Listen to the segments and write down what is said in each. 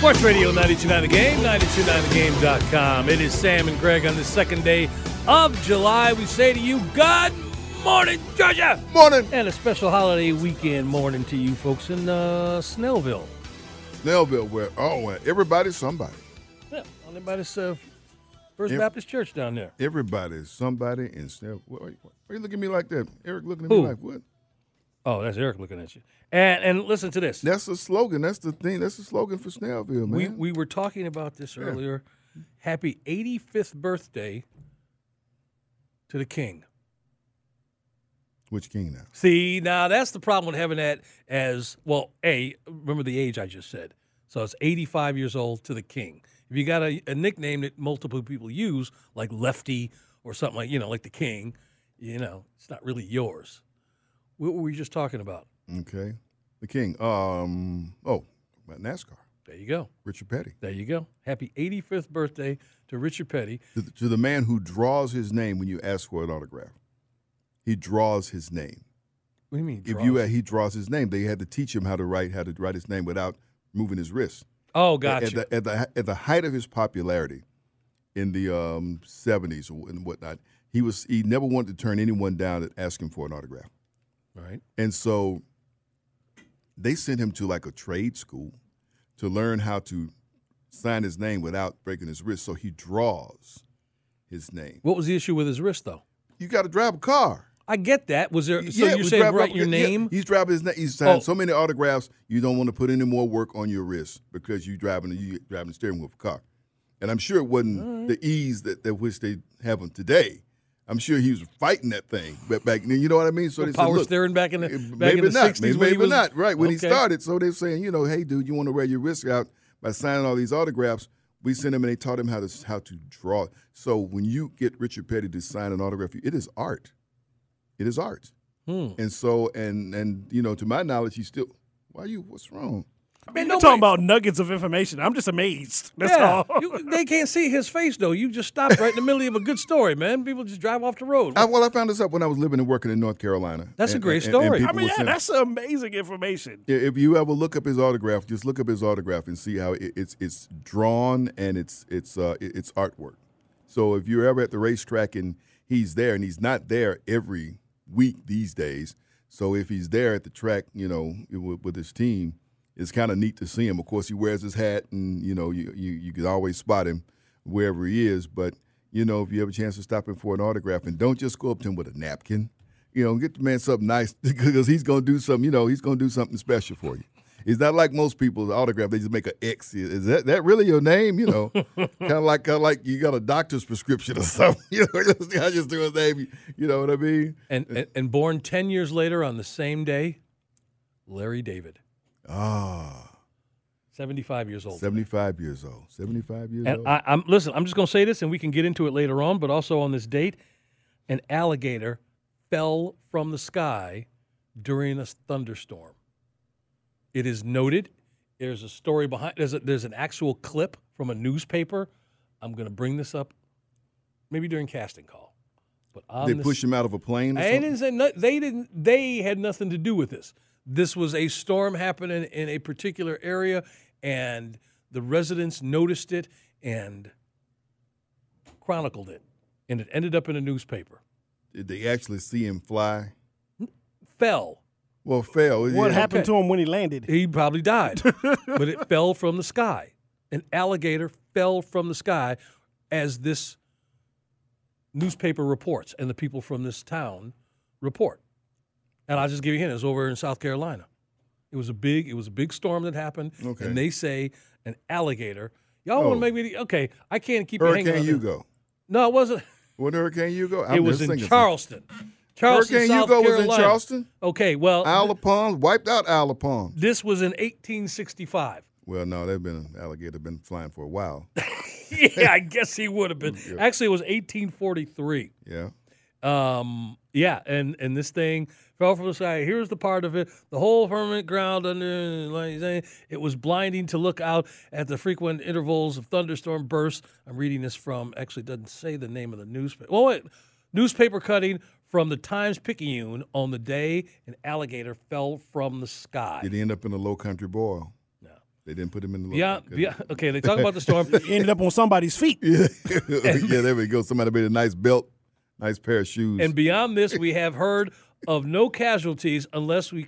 Sports Radio 92.9 The Game, 92.9thegame.com. It is Sam and Greg on the second day of July. We say to you, good morning, Georgia! Morning! And a special holiday weekend morning to you folks in Snellville. Snellville, where everybody's somebody. Yeah, everybody's First Baptist Church down there. Everybody's somebody in Snellville. Why are you looking at me like that? Eric looking at me like what? Oh, that's Eric looking at you. And listen to this. That's the slogan. That's the thing. That's the slogan for Snellville, man. We were talking about this earlier. Happy 85th birthday to the king. Which king now? See, now that's the problem with having that as, well, A, remember the age I just said. So it's 85 years old to the king. If you got a nickname that multiple people use, like Lefty or something like, like the king, it's not really yours. What were we just talking about? Okay. The king. About NASCAR. There you go. Richard Petty. There you go. Happy 85th birthday to Richard Petty. To the man who draws his name when you ask for an autograph. He draws his name. What do you mean? He draws his name. They had to teach him how to write his name without moving his wrist. Oh, gotcha. At the height of his popularity in the 70s and whatnot, he never wanted to turn anyone down that asked him for an autograph. Right. And so they sent him to like a trade school to learn how to sign his name without breaking his wrist. So he draws his name. What was the issue with his wrist, though? You got to drive a car. I get that. Was there? So you said write your name? Yeah, he's driving his name. He's signed so many autographs. You don't want to put any more work on your wrist because you're driving the steering wheel of a car. And I'm sure it wasn't the ease that which they have them today. I'm sure he was fighting that thing back then. You know what I mean? So they power said, steering back in the '60s. Maybe not. Right when he started. So they're saying, hey, dude, you want to wear your wrist out by signing all these autographs? We sent him and they taught him how to draw. So when you get Richard Petty to sign an autograph, it is art. It is art. And so and to my knowledge, he's still. What's wrong? I mean, you're talking about nuggets of information. I'm just amazed. That's all. They can't see his face, though. You just stopped right in the middle of a good story, man. People just drive off the road. I found this up when I was living and working in North Carolina. That's a great story. That's amazing information. If you ever look up his autograph, just look up his autograph and see how it's drawn and it's artwork. So if you're ever at the racetrack and he's there, and he's not there every week these days, so if he's there at the track, with his team, it's kind of neat to see him. Of course, he wears his hat, and you can always spot him wherever he is. But if you have a chance to stop him for an autograph, and don't just go up to him with a napkin, get the man something nice because he's gonna do something. He's gonna do something special for you. It's not like most people's autograph; they just make an X. Is that really your name? Kind of like you got a doctor's prescription or something. I just do his name. You know what I mean? And born 10 years later on the same day, Larry David. 75 years old. 75 years old. And I'm just going to say this, and we can get into it later on, but also on this date, an alligator fell from the sky during a thunderstorm. It is noted. There's a story behind. There's an actual clip from a newspaper. I'm going to bring this up maybe during casting call. But they pushed him out of a plane or something? They had nothing to do with this. This was a storm happening in a particular area, and the residents noticed it and chronicled it, and it ended up in a newspaper. Did they actually see him fly? Fell. Well, fell. What happened to him when he landed? He probably died, but it fell from the sky. An alligator fell from the sky, as this newspaper reports and the people from this town report. And I'll just give you a hint. It was over in South Carolina. It was a big storm that happened, okay. And they say an alligator. Y'all want to make me? Okay, I can't keep hanging on. Hurricane Hugo. No, it wasn't. What Hurricane Hugo? It was in Charleston. Hurricane Hugo was in Charleston? Okay, well. Isle of Palms, wiped out Isle of Palms. This was in 1865. Well, no, they've been an alligator been flying for a while. Yeah, I guess he would have been. Actually, it was 1843. Yeah. And this thing fell from the sky. Here's the part of it. The whole permanent ground under, it was blinding to look out at the frequent intervals of thunderstorm bursts. I'm reading this from, actually it doesn't say the name of the newspaper. Well, wait. Newspaper cutting from the Times-Picayune on the day an alligator fell from the sky. Did he end up in a low country boil? No. They didn't put him in the low country. Yeah, okay, they talk about the storm. He ended up on somebody's feet. Yeah, yeah, there we go. Somebody made a nice belt. Nice pair of shoes. And beyond this, we have heard of no casualties unless we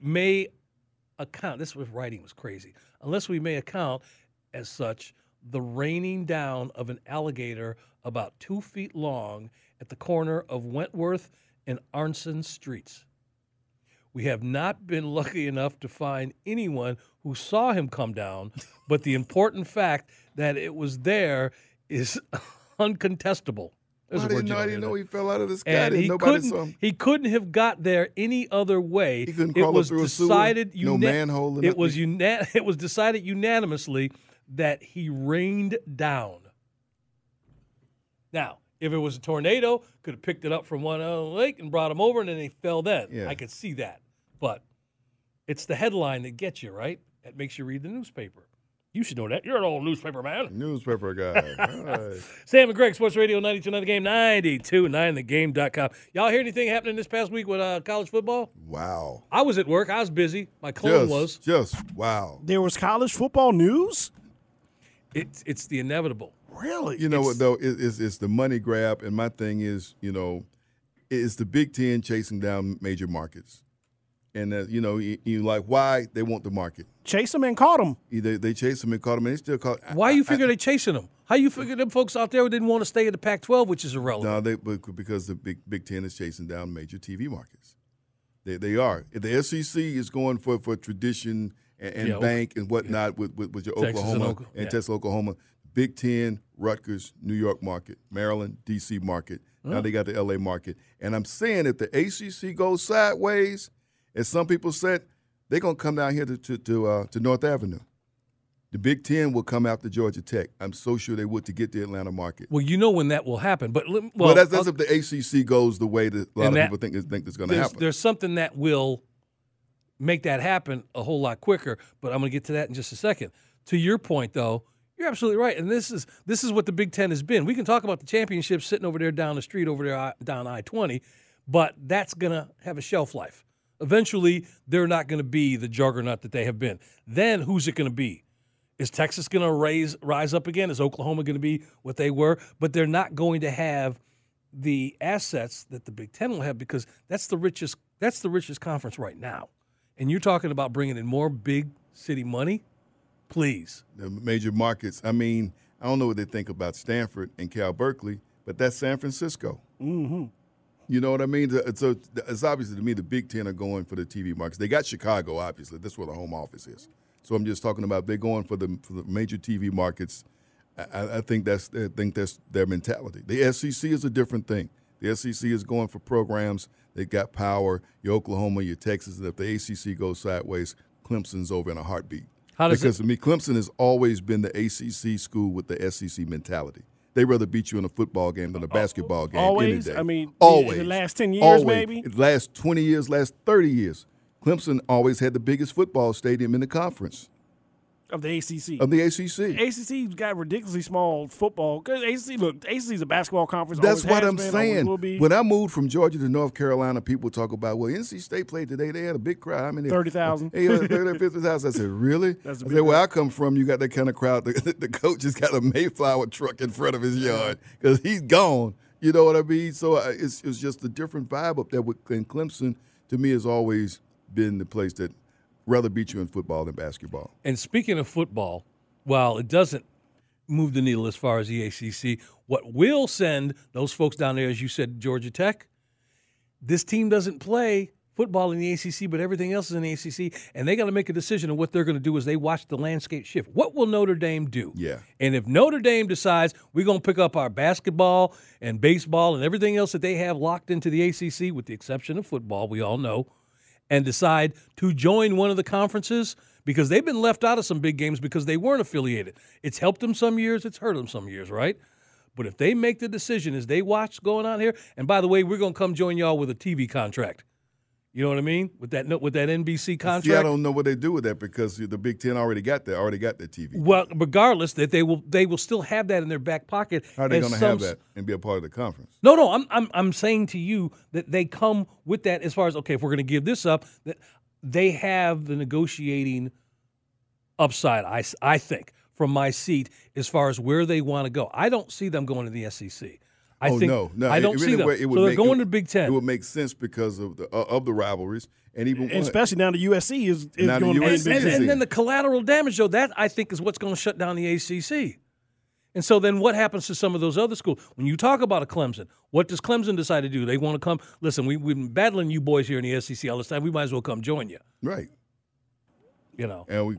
may account as such the raining down of an alligator about 2 feet long at the corner of Wentworth and Arnson streets. We have not been lucky enough to find anyone who saw him come down, but the important fact that it was there is uncontestable. I didn't know he fell out of the sky. And he couldn't have got there any other way. He couldn't crawl through a sewer. It was decided unanimously that he rained down. Now, if it was a tornado, could have picked it up from one lake and brought him over, and then he fell then. Yeah. I could see that. But it's the headline that gets you, right? That makes you read the newspaper. You should know that. You're an old newspaper man. Newspaper guy. All right. Sam and Greg, Sports Radio 92.9 The Game, 92.9thegame.com. Y'all hear anything happening this past week with college football? Wow. I was at work. I was busy. My clone was. Just wow. There was college football news? It's the inevitable. Really? You know what, though? It's the money grab, and my thing is, it's the Big Ten chasing down major markets. And, you like why they want the market. Chase them and caught them. They chase them and caught them, and they still caught them. Why you figure they're chasing them? How you figure them folks out there didn't want to stay in the Pac-12, which is irrelevant? No, because the Big Ten is chasing down major TV markets. They are. The SEC is going for tradition and bank and whatnot with your Texas Oklahoma and Texas, Oklahoma. Big Ten, Rutgers, New York market, Maryland, D.C. market. Now they got the L.A. market. And I'm saying if the ACC goes sideways, as some people said, they're going to come down here to North Avenue. The Big Ten will come after Georgia Tech. I'm so sure they would to get the Atlanta market. Well, you know when that will happen. But that's if the ACC goes the way that a lot of people think it's going to happen. There's something that will make that happen a whole lot quicker, but I'm going to get to that in just a second. To your point, though, you're absolutely right, and this is what the Big Ten has been. We can talk about the championship sitting over there down the street, over there down I-20, but that's going to have a shelf life. Eventually, they're not going to be the juggernaut that they have been. Then who's it going to be? Is Texas going to rise up again? Is Oklahoma going to be what they were? But they're not going to have the assets that the Big Ten will have because that's the richest conference right now. And you're talking about bringing in more big city money? Please. The major markets. I mean, I don't know what they think about Stanford and Cal Berkeley, but that's San Francisco. Mm-hmm. You know what I mean? So it's obviously to me the Big Ten are going for the TV markets. They got Chicago, obviously. That's where the home office is. So I'm just talking about they're going for the major TV markets. I think that's their mentality. The SEC is a different thing. The SEC is going for programs that got power. Your Oklahoma, your Texas. And if the ACC goes sideways, Clemson's over in a heartbeat. To me, Clemson has always been the ACC school with the SEC mentality. They'd rather beat you in a football game than a basketball game. Always? Any day. I mean, always. The last 10 years, always. Maybe? The last 20 years, last 30 years. Clemson always had the biggest football stadium in the conference. Of the ACC. Of the ACC. ACC's got ridiculously small football. Because ACC, look, ACC's a basketball conference. That's what I'm saying. When I moved from Georgia to North Carolina, people talk about, well, NC State played today. They had a big crowd. I mean, 30,000. 50,000. I said, really? I said, where I come from, you got that kind of crowd. The coach has got a Mayflower truck in front of his yard because he's gone. You know what I mean? So it's just a different vibe up there. And Clemson, to me, has always been the place that rather beat you in football than basketball. And speaking of football, while it doesn't move the needle as far as the ACC, what will send those folks down there, as you said, Georgia Tech, this team doesn't play football in the ACC, but everything else is in the ACC, and they got to make a decision on what they're going to do as they watch the landscape shift. What will Notre Dame do? Yeah. And if Notre Dame decides we're going to pick up our basketball and baseball and everything else that they have locked into the ACC, with the exception of football, we all know, and decide to join one of the conferences, because they've been left out of some big games because they weren't affiliated. It's helped them some years. It's hurt them some years, right? But if they make the decision as they watch going on here, and by the way, we're going to come join y'all with a TV contract. You know what I mean? With that NBC contract. See, I don't know what they do with that, because the Big Ten already got that TV. Well, regardless, that they will still have that in their back pocket. How are they going to have that and be a part of the conference? No, I'm saying to you that they come with that as far as, okay, if we're going to give this up, that they have the negotiating upside. I think from my seat as far as where they want to go. I don't see them going to the SEC. I don't see them. So they're going to the Big Ten. It would make sense because of the rivalries, and especially now the USC is going to be Big Ten. And then the collateral damage, though, that I think is what's going to shut down the ACC. And so then what happens to some of those other schools? When you talk about a Clemson, what does Clemson decide to do? They want to come. Listen, we've been battling you boys here in the SEC all this time. We might as well come join you. Right. You know, and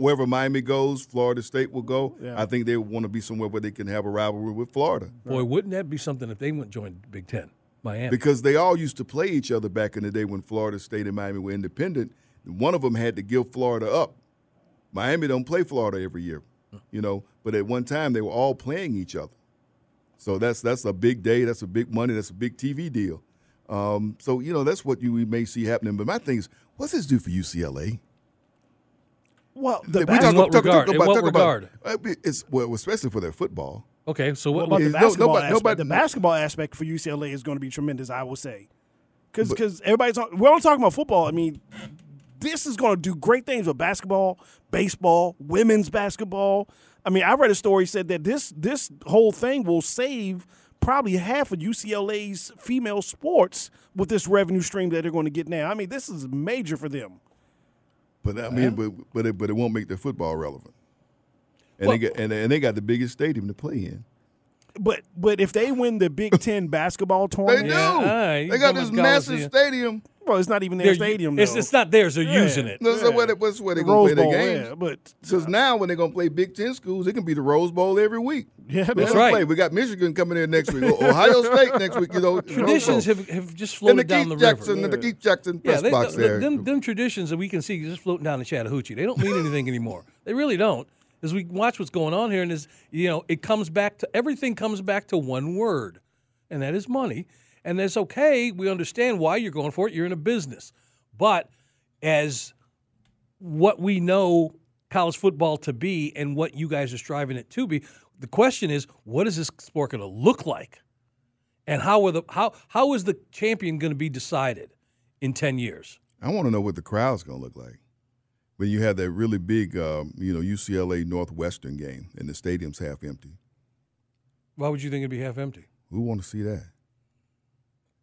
wherever Miami goes, Florida State will go. Yeah. I think they want to be somewhere where they can have a rivalry with Florida. Boy, wouldn't that be something if they went join Big Ten, Miami? Because they all used to play each other back in the day when Florida State and Miami were independent. One of them had to give Florida up. Miami don't play Florida every year, you know. But at one time, they were all playing each other. So that's a big day. That's a big money. That's a big TV deal. So, you know, that's what we may see happening. But my thing is, what's this do for UCLA? Well, in what regard? Well, especially for their football. Okay, so what about the basketball aspect? The basketball aspect for UCLA is going to be tremendous, I will say. Because we're only talking about football. I mean, this is going to do great things with basketball, baseball, women's basketball. I mean, I read a story said that this whole thing will save – probably half of UCLA's female sports with this revenue stream that they're going to get now. I mean, this is major for them. But I mean, but it won't make their football relevant. And they got the biggest stadium to play in. But if they win the Big Ten basketball tournament, they do. They got this massive stadium. Bro, it's not even their stadium. It's not theirs. They're using it. No, so what's where they're going to play their games? Because now when they're going to play Big Ten schools, it can be the Rose Bowl every week. Yeah, that's right. We got Michigan coming in next week. Ohio State next week. You know, traditions have just floated down the river. And the Keith Jackson press box there. Them traditions that we can see just floating down the Chattahoochee. They don't mean anything anymore. They really don't. As we watch what's going on here, and it comes back to everything. Comes back to one word, and that is money. And that's okay. We understand why you're going for it. You're in a business, but as what we know college football to be, and what you guys are striving it to be, the question is, what is this sport going to look like, and how is the champion going to be decided in 10 years? I want to know what the crowd's going to look like. When you have that really big, UCLA Northwestern game, and the stadium's half empty. Why would you think it'd be half empty? We want to see that.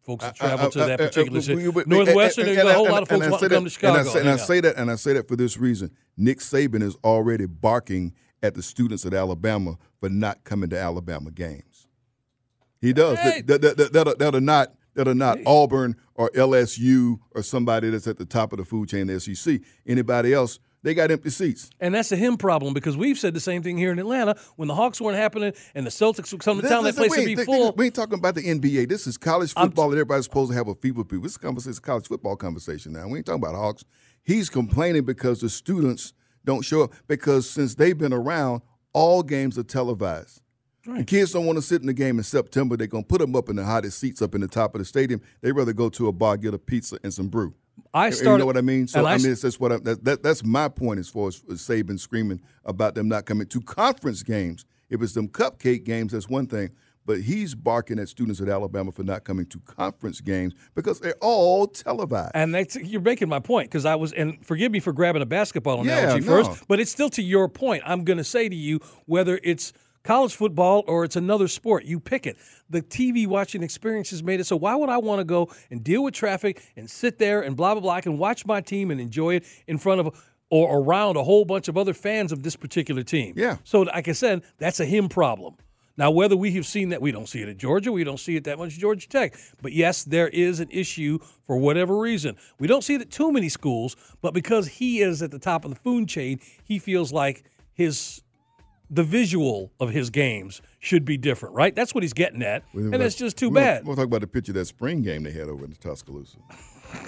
Folks that travel to that particular city. Northwestern, there's a whole lot of folks want to come to Chicago. And I say that for this reason. Nick Saban is already barking at the students at Alabama for not coming to Alabama games. He does. Hey. That are not Auburn or LSU or somebody that's at the top of the food chain, the SEC. Anybody else, they got empty seats. And that's a him problem, because we've said the same thing here in Atlanta when the Hawks weren't happening and the Celtics would come to town, that place would be full. We ain't talking about the NBA. This is college football and everybody's supposed to have a fever people. This is a college football conversation now. We ain't talking about Hawks. He's complaining because the students don't show up, because since they've been around, all games are televised. Right. The kids don't want to sit in the game in September. They're going to put them up in the hottest seats up in the top of the stadium. They'd rather go to a bar, get a pizza and some brew. I started, you know what I mean? So, I mean, that's what that's my point as far as Saban screaming about them not coming to conference games. If it's them cupcake games, that's one thing. But he's barking at students at Alabama for not coming to conference games because they're all televised. And that's, you're making my point because I was – and forgive me for grabbing a basketball analogy first, but it's still to your point. I'm going to say to you, whether it's college football or it's another sport, you pick it. The TV watching experience has made it, so why would I want to go and deal with traffic and sit there and blah, blah, blah? I can watch my team and enjoy it in front of – or around a whole bunch of other fans of this particular team. Yeah. So, like I said, that's a him problem. Now, whether we have seen that, we don't see it at Georgia. We don't see it that much at Georgia Tech. But, yes, there is an issue for whatever reason. We don't see it at too many schools, but because he is at the top of the food chain, he feels like the visual of his games should be different, right? That's what he's getting at, and it's just too bad. We'll talk about the picture of that spring game they had over in Tuscaloosa.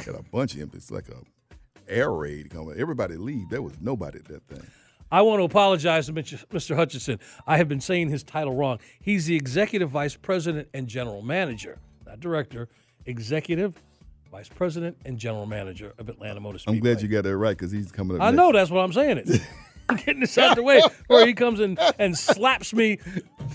Got a bunch of them. It's like a air raid coming. Everybody leave. There was nobody at that thing. I want to apologize to Mr. Hutchinson. I have been saying his title wrong. He's the Executive Vice President and General Manager, not Director, Executive Vice President and General Manager of Atlanta Motor Speedway. I'm glad you got that right because he's coming up next. I know. That's what I'm saying. I'm getting this out the way where he comes in and slaps me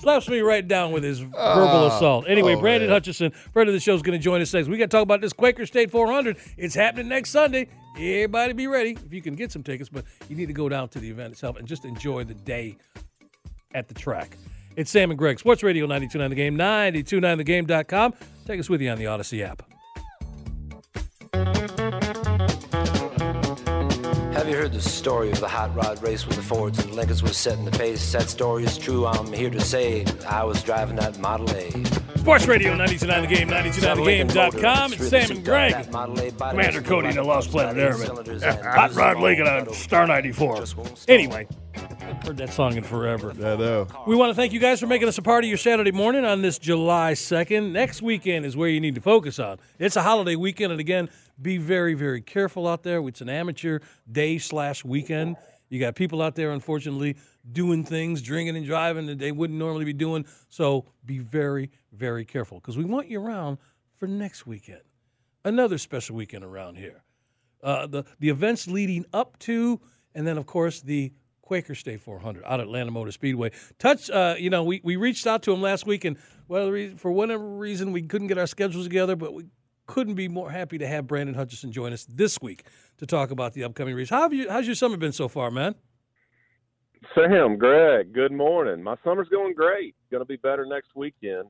right down with his verbal assault. Anyway, Brandon Hutchinson, friend of the show, is going to join us next. We got to talk about this Quaker State 400. It's happening next Sunday. Everybody be ready if you can get some tickets, but you need to go down to the event itself and just enjoy the day at the track. It's Sam and Greg, Sports Radio 92.9 The Game, 92.9thegame.com. Take us with you on the Odyssey app. Have you heard the story of the hot rod race when the Fords and Lincolns was setting the pace? That story is true, I'm here to say. I was driving that Model A. Sports Radio 92.9 The Game, 92.9thegame.com. It's Sam and Greg. Commander Cody and the Lost Planet Airman. Hot Rod Lincoln on Star 94. Anyway. I've heard that song in forever. I know. We want to thank you guys for making us a part of your Saturday morning on this July 2nd. Next weekend is where you need to focus on. It's a holiday weekend, and again, be very, very careful out there. It's an amateur day/weekend. You got people out there, unfortunately, doing things, drinking and driving that they wouldn't normally be doing. So be very, very careful because we want you around for next weekend, another special weekend around here. The events leading up to, and then, of course, the Quaker State 400 out at Atlanta Motor Speedway. We reached out to them last week, and for whatever reason, we couldn't get our schedules together, but we couldn't be more happy to have Brandon Hutchinson join us this week to talk about the upcoming race. How's your summer been so far, man? Sam, Greg, good morning. My summer's going great. Going to be better next weekend.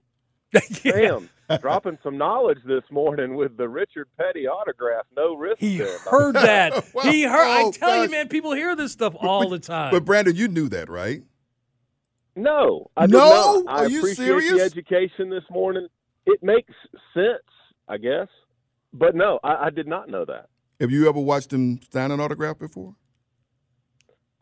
Yeah. Sam, dropping some knowledge this morning with the Richard Petty autograph, no wristband. He heard that. Wow. He heard. Oh, I tell gosh. You, man, people hear this stuff all the time. But, Brandon, you knew that, right? No, I did not. Are you serious? I appreciate the education this morning. It makes sense, I guess. But no, I did not know that. Have you ever watched him sign an autograph before?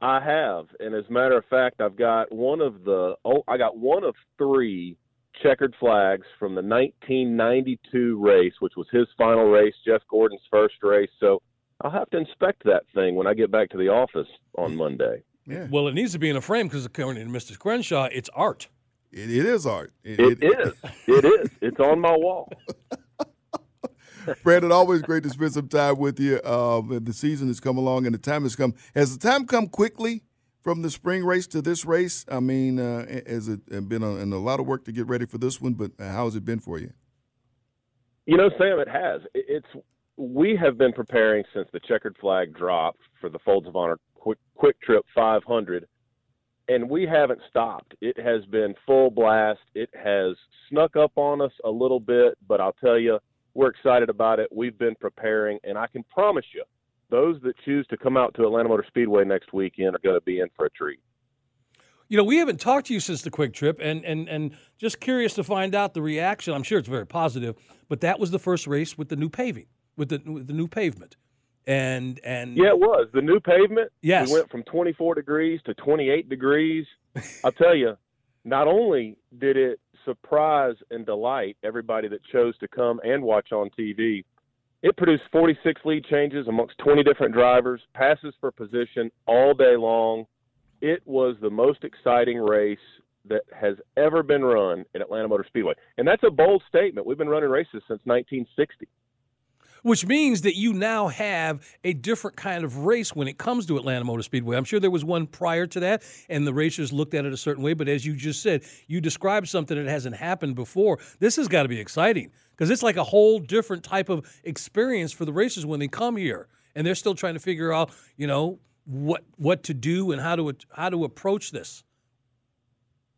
I have, and as a matter of fact, I've got one of three checkered flags from the 1992 race, which was his final race, Jeff Gordon's first race. So I'll have to inspect that thing when I get back to the office on Monday. Yeah. Well, it needs to be in a frame because according to Mr. Crenshaw, it's art. It is art. It is. It is. It's on my wall. Brandon, always great to spend some time with you. The season has come along and the time has come. Has the time come quickly from the spring race to this race? I mean, has it been a lot of work to get ready for this one, but how has it been for you? You know, Sam, it has. We have been preparing since the checkered flag dropped for the Folds of Honor Quick Trip 500, and we haven't stopped. It has been full blast. It has snuck up on us a little bit, but I'll tell you, we're excited about it. We've been preparing, and I can promise you, those that choose to come out to Atlanta Motor Speedway next weekend are going to be in for a treat. You know, we haven't talked to you since the Quick Trip, and just curious to find out the reaction. I'm sure it's very positive, but that was the first race with the new paving, with the new pavement, and yeah, it was the new pavement. Yes, we went from 24 degrees to 28 degrees. I'll tell you, not only did it surprise and delight everybody that chose to come and watch on TV, it produced 46 lead changes amongst 20 different drivers, passes for position all day long. It was the most exciting race that has ever been run at Atlanta Motor Speedway. And that's a bold statement. We've been running races since 1960. which means that you now have a different kind of race when it comes to Atlanta Motor Speedway. I'm sure there was one prior to that, and the racers looked at it a certain way. But as you just said, you described something that hasn't happened before. This has got to be exciting because it's like a whole different type of experience for the racers when they come here, and they're still trying to figure out, you know, what to do and how to approach this.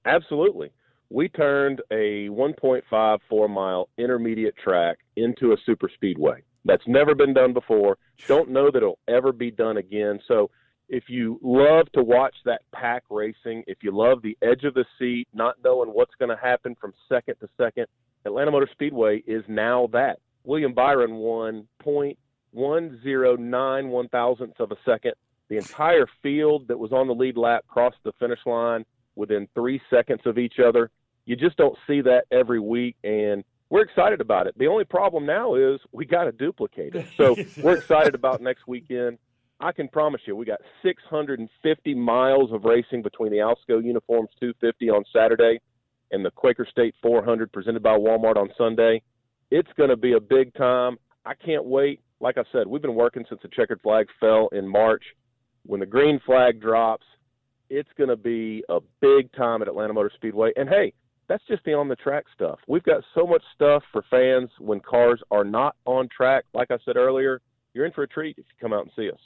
Absolutely. We turned a 1.54-mile intermediate track into a super speedway. That's never been done before. Don't know that it'll ever be done again. So if you love to watch that pack racing, if you love the edge of the seat, not knowing what's going to happen from second to second, Atlanta Motor Speedway is now that. William Byron won 0.109 one-thousandths of a second. The entire field that was on the lead lap crossed the finish line within 3 seconds of each other. You just don't see that every week, and we're excited about it. The only problem now is we got to duplicate it. So we're excited about next weekend. I can promise you we got 650 miles of racing between the Alsco Uniforms 250 on Saturday and the Quaker State 400 presented by Walmart on Sunday. It's going to be a big time. I can't wait. Like I said, we've been working since the checkered flag fell in March. When the green flag drops, it's going to be a big time at Atlanta Motor Speedway. And, hey, that's just the on-the-track stuff. We've got so much stuff for fans when cars are not on track. Like I said earlier, you're in for a treat if you come out and see us.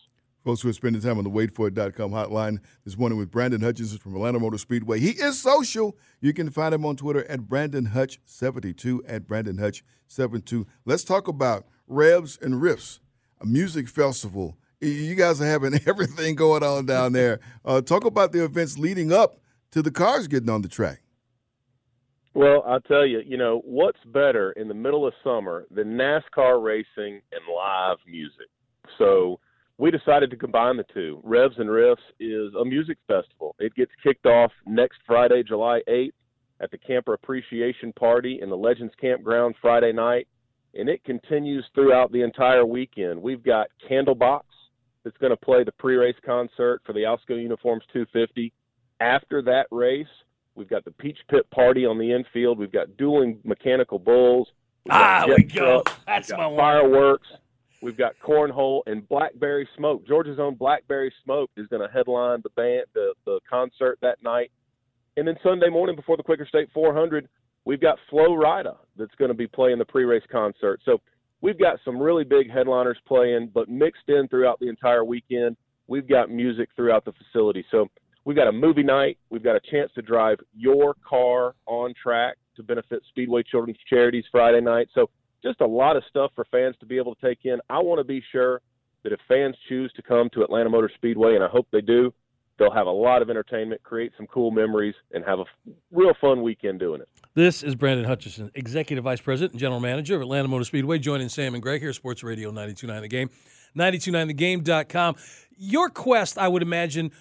Folks who are spending time on the waitforit.com hotline this morning with Brandon Hutchinson from Atlanta Motor Speedway. He is social. You can find him on Twitter at BrandonHutch72, at BrandonHutch72. Let's talk about Revs and Riffs, a music festival. You guys are having everything going on down there. Talk about the events leading up to the cars getting on the track. Well, I'll tell you, you know, what's better in the middle of summer than NASCAR racing and live music? So we decided to combine the two. Revs and Riffs is a music festival. It gets kicked off next Friday, July 8th, at the Camper Appreciation Party in the Legends Campground Friday night, and it continues throughout the entire weekend. We've got Candlebox. It's going to play the pre-race concert for the Alsco Uniforms 250. After that race, we've got the Peach Pit Party on the infield. We've got dueling mechanical bulls. We go. That's my one. Fireworks. We've got cornhole and Blackberry Smoke. Georgia's own Blackberry Smoke is going to headline the band, the concert that night. And then Sunday morning before the Quaker State 400, we've got Flo Rida that's going to be playing the pre-race concert. So we've got some really big headliners playing, but mixed in throughout the entire weekend, we've got music throughout the facility. So we've got a movie night. We've got a chance to drive your car on track to benefit Speedway Children's Charities Friday night. So just a lot of stuff for fans to be able to take in. I want to be sure that if fans choose to come to Atlanta Motor Speedway, and I hope they do, they'll have a lot of entertainment, create some cool memories, and have a real fun weekend doing it. This is Brandon Hutchinson, Executive Vice President and General Manager of Atlanta Motor Speedway, joining Sam and Greg here, Sports Radio 92.9 The Game, 92.9thegame.com. Your quest, I would imagine,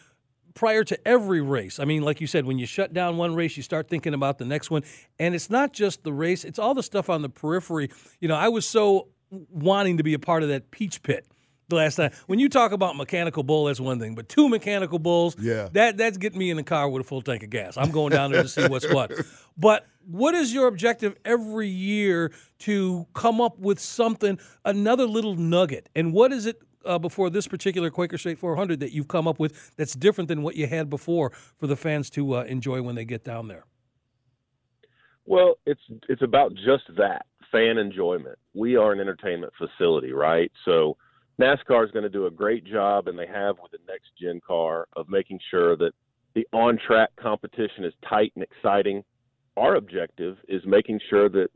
prior to every race, I mean, like you said, when you shut down one race, you start thinking about the next one, and it's not just the race, it's all the stuff on the periphery. You know, I was so wanting to be a part of that Peach Pit the last time. When you talk about mechanical bull, that's one thing, but two mechanical bulls, yeah, that's getting me in the car with a full tank of gas. I'm going down there to see what's what. But what is your objective every year to come up with something, another little nugget? And what is it before this particular Quaker State 400 that you've come up with that's different than what you had before for the fans to enjoy when they get down there? Well, it's about just that, fan enjoyment. We are an entertainment facility, right? So NASCAR is going to do a great job, and they have with the next-gen car, of making sure that the on-track competition is tight and exciting. Our objective is making sure that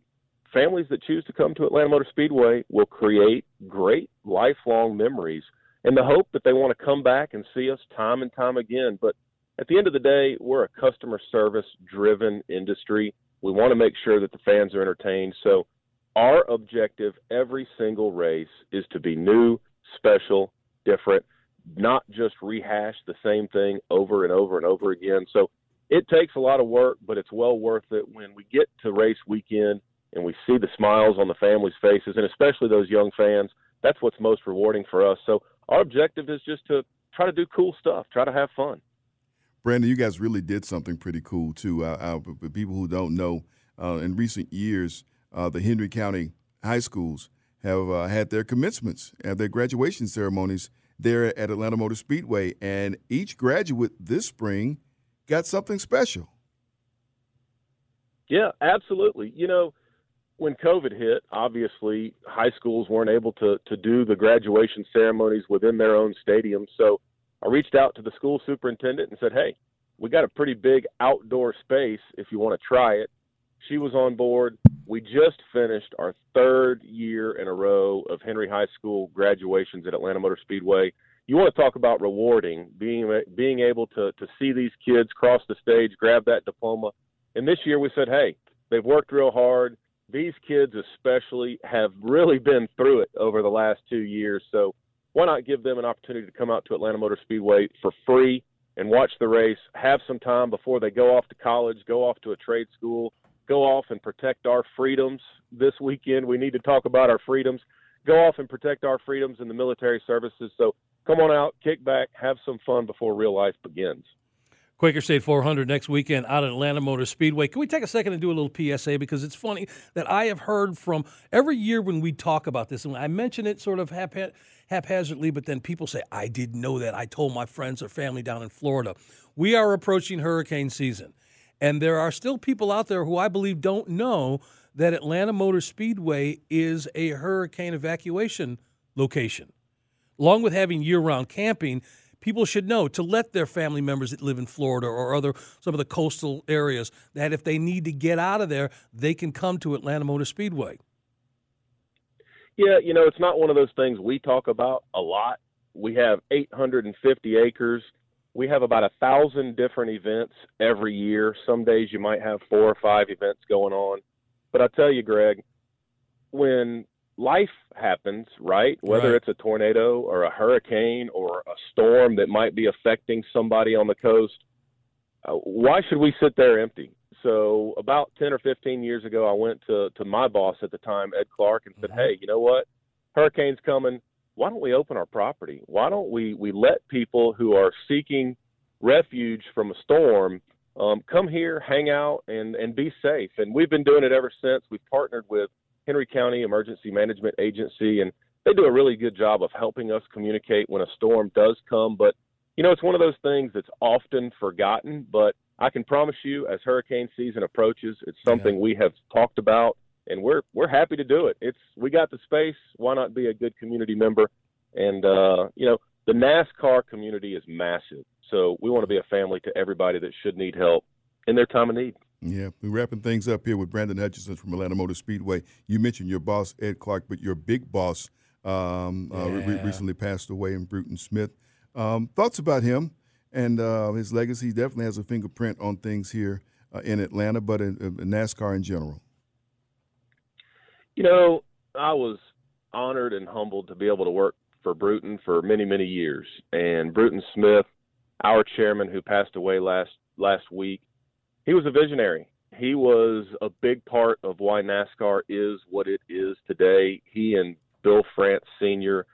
families that choose to come to Atlanta Motor Speedway will create great lifelong memories in the hope that they want to come back and see us time and time again. But at the end of the day, we're a customer service-driven industry. We want to make sure that the fans are entertained. So our objective every single race is to be new, special, different, not just rehash the same thing over and over and over again. So it takes a lot of work, but it's well worth it when we get to race weekend and we see the smiles on the families' faces, and especially those young fans. That's what's most rewarding for us. So our objective is just to try to do cool stuff, try to have fun. Brandon, you guys really did something pretty cool, too. For people who don't know, in recent years, the Henry County high schools have had their commencements and their graduation ceremonies there at Atlanta Motor Speedway. And each graduate this spring got something special. Yeah, absolutely. You know, when COVID hit, obviously high schools weren't able to do the graduation ceremonies within their own stadium. So I reached out to the school superintendent and said, hey, we got a pretty big outdoor space if you want to try it. She was on board. We just finished our third year in a row of Henry High School graduations at Atlanta Motor Speedway. You want to talk about rewarding, being able to see these kids cross the stage, grab that diploma. And this year we said, hey, they've worked real hard. These kids especially have really been through it over the last 2 years. So why not give them an opportunity to come out to Atlanta Motor Speedway for free and watch the race, have some time before they go off to college, go off to a trade school, go off and protect our freedoms this weekend. We need to talk about our freedoms. Go off and protect our freedoms in the military services. So come on out, kick back, have some fun before real life begins. Quaker State 400 next weekend out at Atlanta Motor Speedway. Can we take a second and do a little PSA? Because it's funny that I have heard from every year when we talk about this, and I mention it sort of haphazardly, but then people say, I didn't know that. I told my friends or family down in Florida. We are approaching hurricane season, and there are still people out there who I believe don't know that Atlanta Motor Speedway is a hurricane evacuation location. Along with having year-round camping, people should know to let their family members that live in Florida or other some of the coastal areas that if they need to get out of there, they can come to Atlanta Motor Speedway. Yeah, you know, it's not one of those things we talk about a lot. We have 850 acres. We have about 1,000 different events every year. Some days you might have 4 or 5 events going on. But I tell you, Greg, when life happens, right? Whether it's a tornado or a hurricane or a storm that might be affecting somebody on the coast, why should we sit there empty? So about 10 or 15 years ago, I went to my boss at the time, Ed Clark, and said, hey, you know what? Hurricane's coming. Why don't we open our property? Why don't we let people who are seeking refuge from a storm come here, hang out, and be safe? And we've been doing it ever since. We've partnered with Henry County Emergency Management Agency, and they do a really good job of helping us communicate when a storm does come. But, you know, it's one of those things that's often forgotten, but I can promise you as hurricane season approaches, it's something we have talked about, and we're happy to do it. We got the space. Why not be a good community member? And, you know, the NASCAR community is massive, so we want to be a family to everybody that should need help in their time of need. Yeah, we're wrapping things up here with Brandon Hutchinson from Atlanta Motor Speedway. You mentioned your boss, Ed Clark, but your big boss recently passed away in Bruton Smith. Thoughts about him and his legacy? Definitely has a fingerprint on things here in Atlanta, but in NASCAR in general. You know, I was honored and humbled to be able to work for Bruton for many, many years. And Bruton Smith, our chairman who passed away last week, he was a visionary. He was a big part of why NASCAR is what it is today. He and Bill France Sr.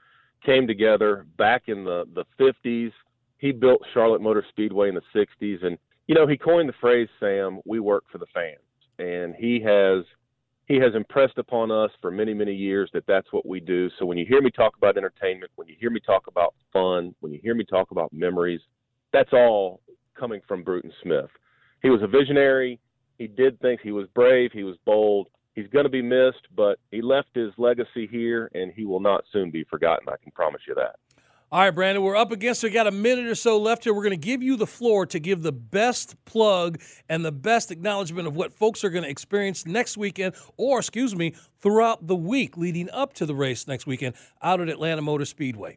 came together back in the 50s. He built Charlotte Motor Speedway in the 60s. And, you know, he coined the phrase, Sam, we work for the fans. And he has impressed upon us for many, many years that that's what we do. So when you hear me talk about entertainment, when you hear me talk about fun, when you hear me talk about memories, that's all coming from Bruton Smith. He was a visionary. He did things. He was brave. He was bold. He's going to be missed, but he left his legacy here, and he will not soon be forgotten. I can promise you that. All right, Brandon, we're up against it. We've got a minute or so left here. We're going to give you the floor to give the best plug and the best acknowledgement of what folks are going to experience next weekend or, throughout the week leading up to the race next weekend out at Atlanta Motor Speedway.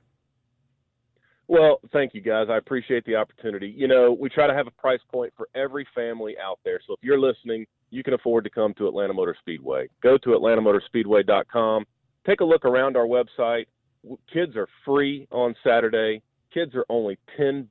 Well, thank you, guys. I appreciate the opportunity. You know, we try to have a price point for every family out there. So if you're listening, you can afford to come to Atlanta Motor Speedway. Go to atlantamotorspeedway.com. Take a look around our website. Kids are free on Saturday. Kids are only $10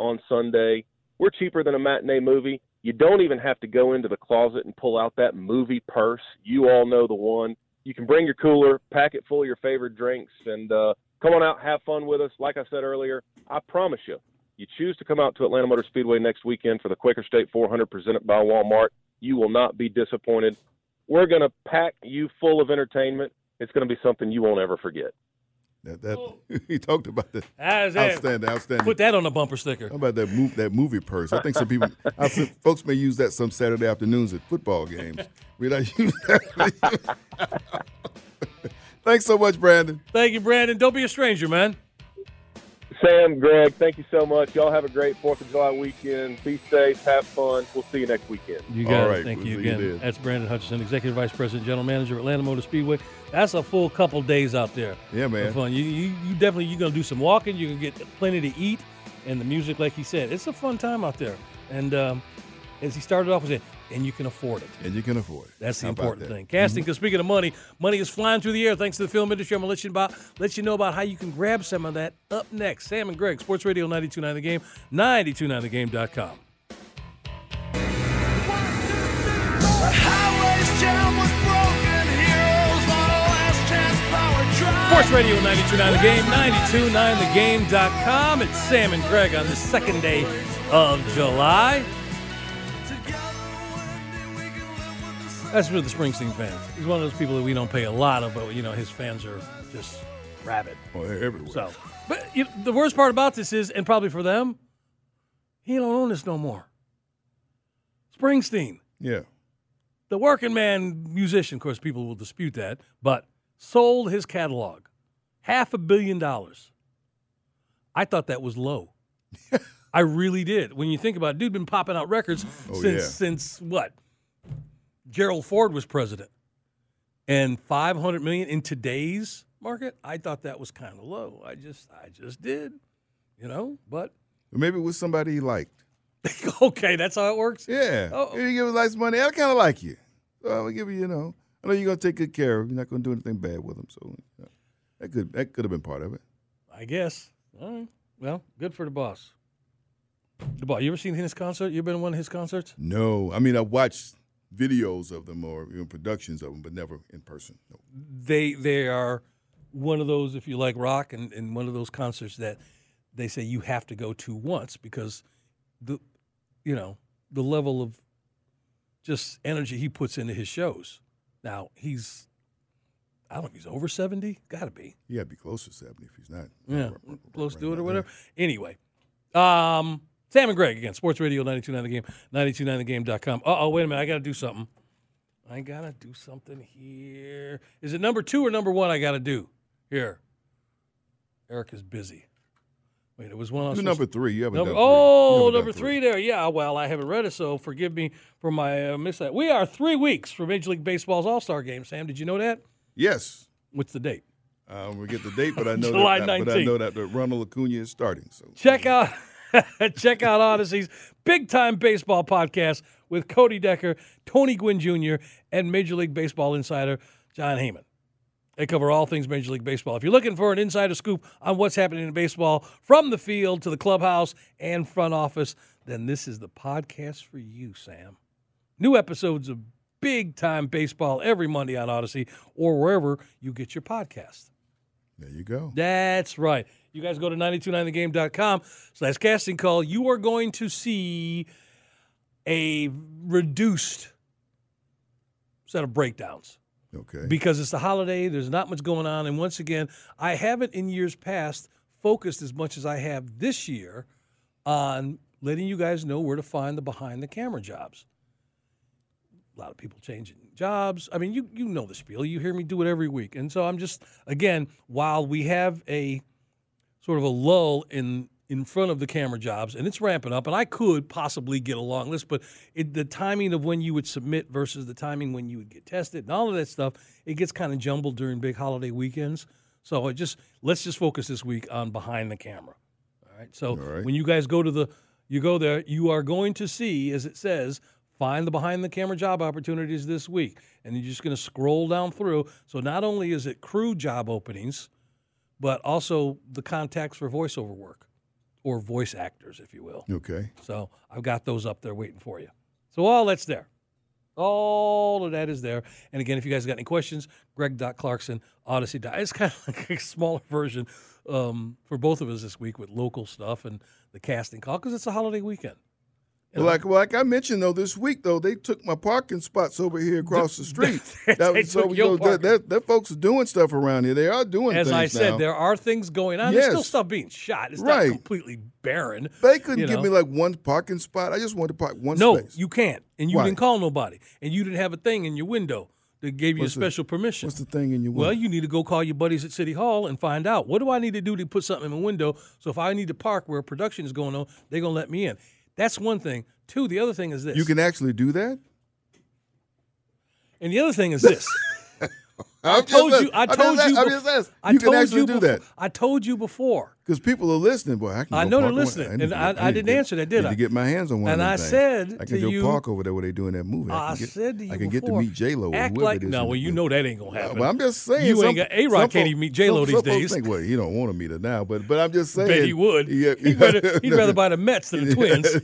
on Sunday. We're cheaper than a matinee movie. You don't even have to go into the closet and pull out that movie purse. You all know the one. You can bring your cooler, pack it full of your favorite drinks, and come on out, have fun with us. Like I said earlier, I promise you, you choose to come out to Atlanta Motor Speedway next weekend for the Quaker State 400 presented by Walmart. You will not be disappointed. We're going to pack you full of entertainment. it's going to be something you won't ever forget. He talked about that. Outstanding. Put that on a bumper sticker. How about that movie purse? I think some people, folks may use that some Saturday afternoons at football games. We don't use that. Thanks so much, Brandon. Thank you, Brandon. Don't be a stranger, man. Sam, Greg, thank you so much. Y'all have a great 4th of July weekend. Be safe. Have fun. We'll see you next weekend. You got it. Thank you again. That's Brandon Hutchinson, Executive Vice President, General Manager of Atlanta Motor Speedway. That's a full couple days out there. Yeah, man. Fun. You definitely, you're going to do some walking. You're going to get plenty to eat. And the music, like he said, it's a fun time out there. And as he started off with saying, and you can afford it. And you can afford it. That's the important thing. Casting, because speaking of money, money is flying through the air thanks to the film industry. I'm going to let you know about how you can grab some of that up next. Sam and Greg, Sports Radio 92.9 The Game, 92.9thegame.com. Sports Radio 92.9 The Game, 92.9thegame.com. It's Sam and Greg on the second day of July. That's for the Springsteen fans. He's one of those people that we don't pay a lot of, but, you know, his fans are just rabid. Well, they're everywhere. So, but the worst part about this is, and probably for them, he don't own this no more. Springsteen. Yeah. The working man musician. Of course, people will dispute that, but sold his catalog. $500 million. I thought that was low. I really did. When you think about it, dude been popping out records since what? Gerald Ford was president, and $500 million in today's market. I thought that was kind of low. I just did, you know. But maybe it was somebody he liked. Okay, that's how it works. Yeah, you give him nice money. I kind of like you, so I would give you. You know, I know you're gonna take good care of him. You're not gonna do anything bad with him. So that could have been part of it. I guess. All right. Well, good for the boss. The boss. You ever seen his concert? You ever been to one of his concerts? No. I mean, I watched videos of them or even productions of them, but never in person. No. They are one of those, if you like rock, and one of those concerts that they say you have to go to once because the level of just energy he puts into his shows. Now, I don't know if he's over 70. Got to be. Yeah, it'd be close to 70 if he's not. Yeah, close to it or whatever. Anyway, Sam and Greg, again, Sports Radio 92.9 The Game, 92.9thegame.com. Uh-oh, wait a minute. I got to do something here. Is it number 2 or number 1 I got to do here? Eric is busy. Wait, it was one on number 3. You haven't done 3. Oh, number 3 there. Yeah, well, I haven't read it, so forgive me for my miss that. We are 3 weeks from Major League Baseball's All-Star Game, Sam. Did you know that? Yes. What's the date? We get the date, but I know July 19th. But I know that Ronald Acuna is starting. So check out Odyssey's Big Time Baseball podcast with Cody Decker, Tony Gwynn Jr., and Major League Baseball insider John Heyman. They cover all things Major League Baseball. If you're looking for an insider scoop on what's happening in baseball, from the field to the clubhouse and front office, then this is the podcast for you, Sam. New episodes of Big Time Baseball every Monday on Odyssey or wherever you get your podcast. There you go. That's right. You guys go to 929thegame.com/casting call. You are going to see a reduced set of breakdowns. Okay. Because it's the holiday. There's not much going on. And once again, I haven't in years past focused as much as I have this year on letting you guys know where to find the behind-the-camera jobs. A lot of people changing jobs. I mean, you know the spiel. You hear me do it every week. And so I'm just, again, while we have a sort of a lull in front of the camera jobs, and it's ramping up, and I could possibly get a long list, but the timing of when you would submit versus the timing when you would get tested and all of that stuff, it gets kind of jumbled during big holiday weekends. So let's just focus this week on behind the camera. All right. So when you guys go there, you are going to see, as it says, find the behind-the-camera job opportunities this week. And you're just going to scroll down through. So not only is it crew job openings, but also the contacts for voiceover work or voice actors, if you will. Okay. So I've got those up there waiting for you. So all that's there. All of that is there. And, again, if you guys got any questions, greg.clarkson, Odyssey. It's kind of like a smaller version for both of us this week with local stuff and the casting call because it's a holiday weekend. Like I mentioned though, this week though, they took my parking spots over here across the street. That folks are doing stuff around here. They are doing things. As I said, there are things going on. Yes. There's still stuff being shot. It's not completely barren. They couldn't give me like one parking spot. I just wanted to park one space. No, you can't. And you didn't call nobody. And you didn't have a thing in your window that gave you a special permission. What's the thing in your window? Well, you need to go call your buddies at City Hall and find out, what do I need to do to put something in my window? So if I need to park where production is going on, they're going to let me in. That's one thing. Two, the other thing is this. You can actually do that? And the other thing is this. I told you before. Because people are listening, boy. I know they're listening. I didn't answer that, did I? I need to get my hands on one of them. And I said I can go park over there where they're doing that movie. I can get to meet J-Lo. You know that ain't going to happen. But I'm just saying. A-Rod can't even meet J-Lo these days. Think, well, you don't want to meet her now, but I'm just saying. Bet he would. He'd rather buy the Mets than the Twins.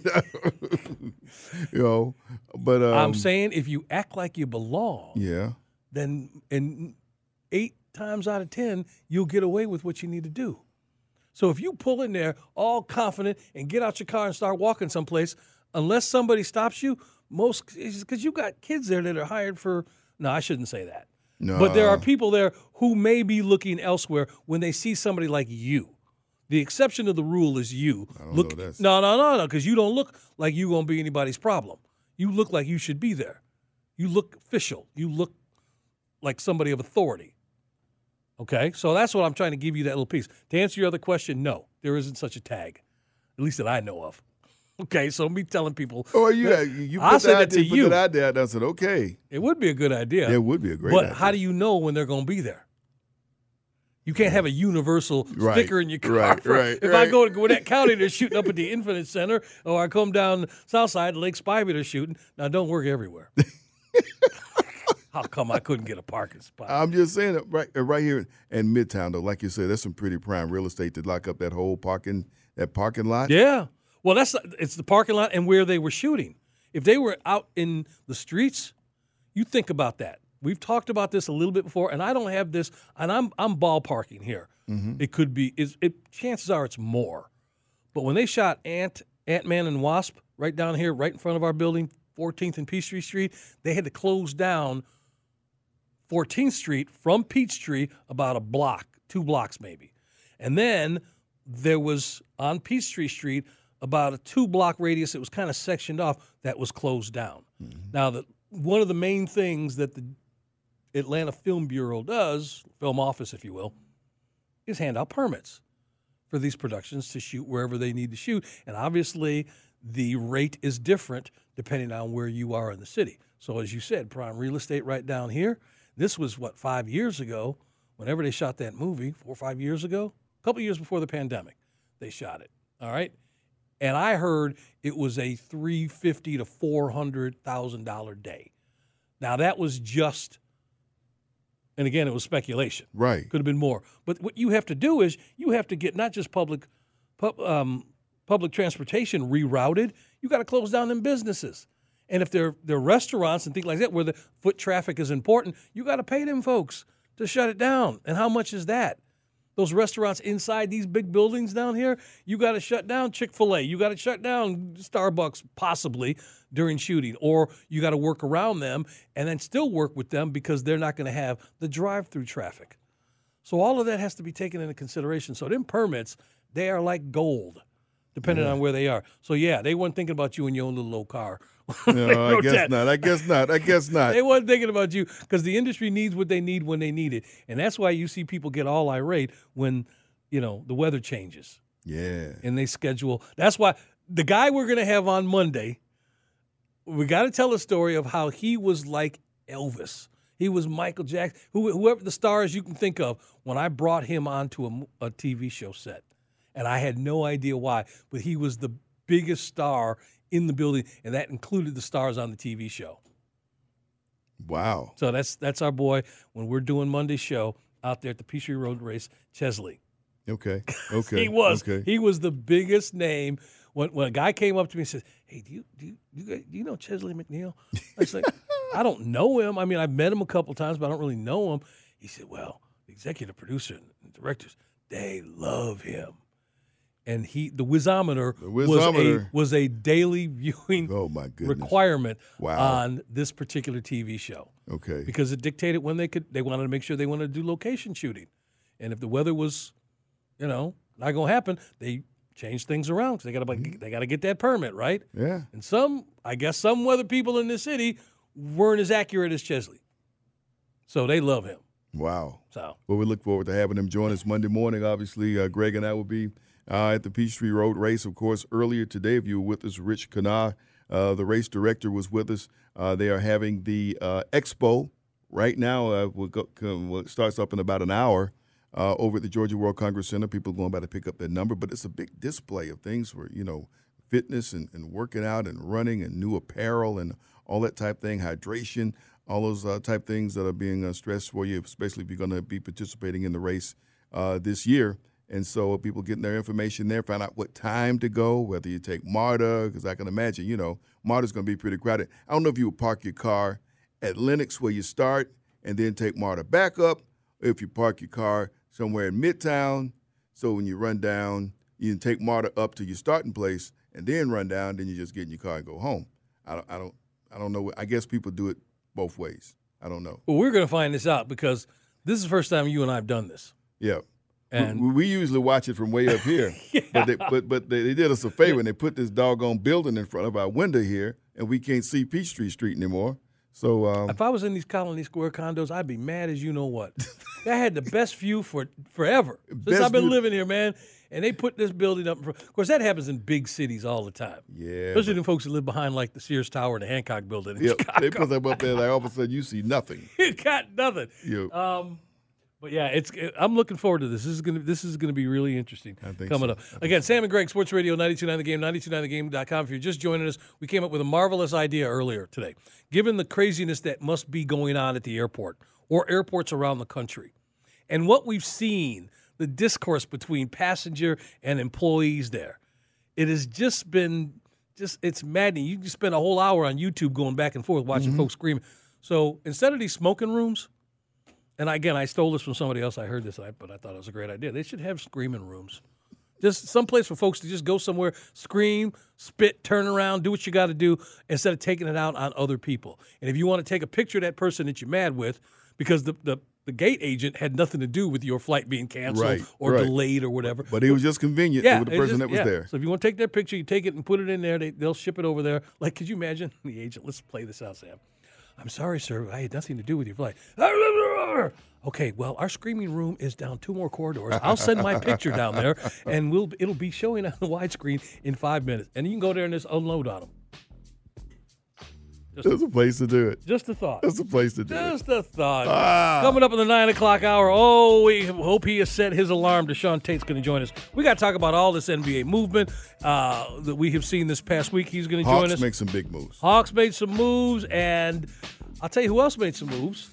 I'm saying if you act like you belong. Yeah. Then and 8 times out of 10, you'll get away with what you need to do. So if you pull in there all confident and get out your car and start walking someplace, unless somebody stops you, because you got kids there that are hired for. No, I shouldn't say that. No. But there are people there who may be looking elsewhere when they see somebody like you. The exception to the rule is you. I don't know this. No, because you don't look like you're going to be anybody's problem. You look like you should be there. You look official. You look like somebody of authority. Okay? So that's what I'm trying to give you, that little piece. To answer your other question, no, there isn't such a tag, at least that I know of. Okay, so me telling people. Oh, yeah, you put that idea, you put that idea out, and I said, okay. It would be a good idea. It would be a great idea. But how do you know when they're going to be there? You can't have a universal sticker in your car. If I go to Gwinnett County, they're shooting up at the Infinite Center, or I come down Southside, Lake Spivey, they're shooting. Now, don't work everywhere. How come I couldn't get a parking spot? I'm just saying that right here in Midtown, though, like you said, that's some pretty prime real estate to lock up that whole parking lot. Yeah. Well, it's the parking lot and where they were shooting. If they were out in the streets, you think about that. We've talked about this a little bit before, and I don't have this, and I'm ballparking here. Mm-hmm. It could be, chances are it's more. But when they shot Ant-Man and Wasp right down here, right in front of our building, 14th and Peachtree Street, they had to close down 14th Street from Peachtree about 2 blocks maybe. And then there was on Peachtree Street about a 2-block radius that was kind of sectioned off that was closed down. Mm-hmm. Now, one of the main things that the Atlanta Film Bureau does, film office if you will, is hand out permits for these productions to shoot wherever they need to shoot. And obviously the rate is different depending on where you are in the city. So as you said, prime real estate right down here. This was, 5 years ago, whenever they shot that movie, 4 or 5 years ago, a couple years before the pandemic, they shot it, all right? And I heard it was a $350,000 to $400,000 day. Now, that was just, and again, it was speculation. Right. Could have been more. But what you have to do is you have to get not just public transportation rerouted, you got to close down them businesses. And if they're restaurants and things like that where the foot traffic is important, you got to pay them folks to shut it down. And how much is that? Those restaurants inside these big buildings down here, you got to shut down Chick-fil-A. You got to shut down Starbucks possibly during shooting. Or you got to work around them and then still work with them because they're not going to have the drive-through traffic. So all of that has to be taken into consideration. So them permits, they are like gold depending on where they are. So, yeah, they weren't thinking about you in your own little old car. No, I guess not. They weren't thinking about you because the industry needs what they need when they need it. And that's why you see people get all irate when, the weather changes. Yeah. And they schedule. That's why the guy we're going to have on Monday, we got to tell a story of how he was like Elvis. He was Michael Jackson, whoever the stars you can think of, when I brought him onto a TV show set. And I had no idea why, but he was the biggest star in the building, and that included the stars on the TV show. Wow. So that's our boy when we're doing Monday's show out there at the Peachtree Road Race, Chesley. Okay. He was the biggest name. When a guy came up to me and said, hey, do you know Chesley McNeil? I was like, I don't know him. I mean, I've met him a couple times, but I don't really know him. He said, well, the executive producer and directors, they love him. And the Wizometer was a daily viewing requirement on this particular TV show. Okay. Because it dictated when they wanted to make sure they wanted to do location shooting. And if the weather was, you know, not going to happen, they changed things around because they got to get that permit, right? Yeah. And I guess some weather people in this city weren't as accurate as Chesley. So they love him. Wow. So. Well, we look forward to having him join us Monday morning. Obviously, Greg and I will be at the Peachtree Road race, of course, earlier today. If you were with us, Rich Kana, the race director, was with us. They are having the expo right now. It starts up in about an hour over at the Georgia World Congress Center. People are going by to pick up their number, but it's a big display of things for, you know, fitness and working out and running and new apparel and all that type thing, hydration, all those type things that are being stressed for you, especially if you're going to be participating in the race this year. And so people getting their information there, find out what time to go, whether you take MARTA, because I can imagine, you know, MARTA's going to be pretty crowded. I don't know if you would park your car at Lenox where you start and then take MARTA back up, or if you park your car somewhere in Midtown. So when you run down, you can take MARTA up to your starting place and then run down, then you just get in your car and go home. I don't know. I guess people do it both ways. I don't know. Well, we're going to find this out because this is the first time you and I have done this. Yeah. And we usually watch it from way up here, yeah. but they did us a favor and they put this doggone building in front of our window here, and we can't see Peachtree Street anymore. So if I was in these Colony Square condos, I'd be mad as you know what. I had the best view forever since I've been living here, man. And they put this building up in front. Of course, that happens in big cities all the time. Yeah, especially the folks that live behind like the Sears Tower and the Hancock Building. Yeah, they put them up there, and all of a sudden you see nothing. You got nothing. Yeah. But yeah, I'm looking forward to this. This is gonna be really interesting coming up. Again, Sam and Greg, Sports Radio 92.9 The Game, 92.9thegame.com. If you're just joining us, we came up with a marvelous idea earlier today. Given the craziness that must be going on at the airport or airports around the country, and what we've seen, the discourse between passenger and employees there, it has just been it's maddening. You can spend a whole hour on YouTube going back and forth watching folks screaming. So instead of these smoking rooms. And again, I stole this from somebody else. I heard this, but I thought it was a great idea. They should have screaming rooms. Just someplace for folks to just go somewhere, scream, spit, turn around, do what you got to do instead of taking it out on other people. And if you want to take a picture of that person that you're mad with because the gate agent had nothing to do with your flight being canceled or delayed or whatever. But it was just convenient with the person that was there. So if you want to take that picture, you take it and put it in there. They'll ship it over there. Like, could you imagine the agent? Let's play this out, Sam. I'm sorry, sir. I had nothing to do with your flight. Okay, well, our screaming room is down 2 more corridors. I'll send my picture down there, and it'll be showing on the widescreen in 5 minutes. And you can go there and just unload on them. That's a place to do it. Just a thought. That's a place to do it. Just a thought. Coming up in the 9 o'clock hour, we hope he has set his alarm. Deshaun Tate's going to join us. We got to talk about all this NBA movement that we have seen this past week. He's going to join us. Hawks make some big moves. Hawks made some moves, and I'll tell you who else made some moves.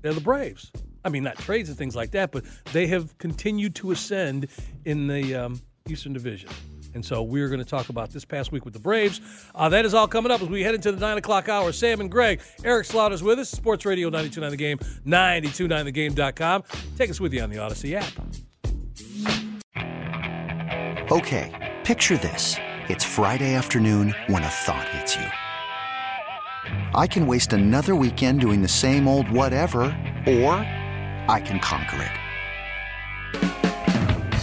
They're the Braves. I mean, not trades and things like that, but they have continued to ascend in the Eastern Division. And so we're going to talk about this past week with the Braves. That is all coming up as we head into the 9 o'clock hour. Sam and Greg, Eric Slaughter's with us. Sports Radio 92.9 The Game, 92.9thegame.com. Take us with you on the Odyssey app. Okay, picture this. It's Friday afternoon when a thought hits you. I can waste another weekend doing the same old whatever, or I can conquer it.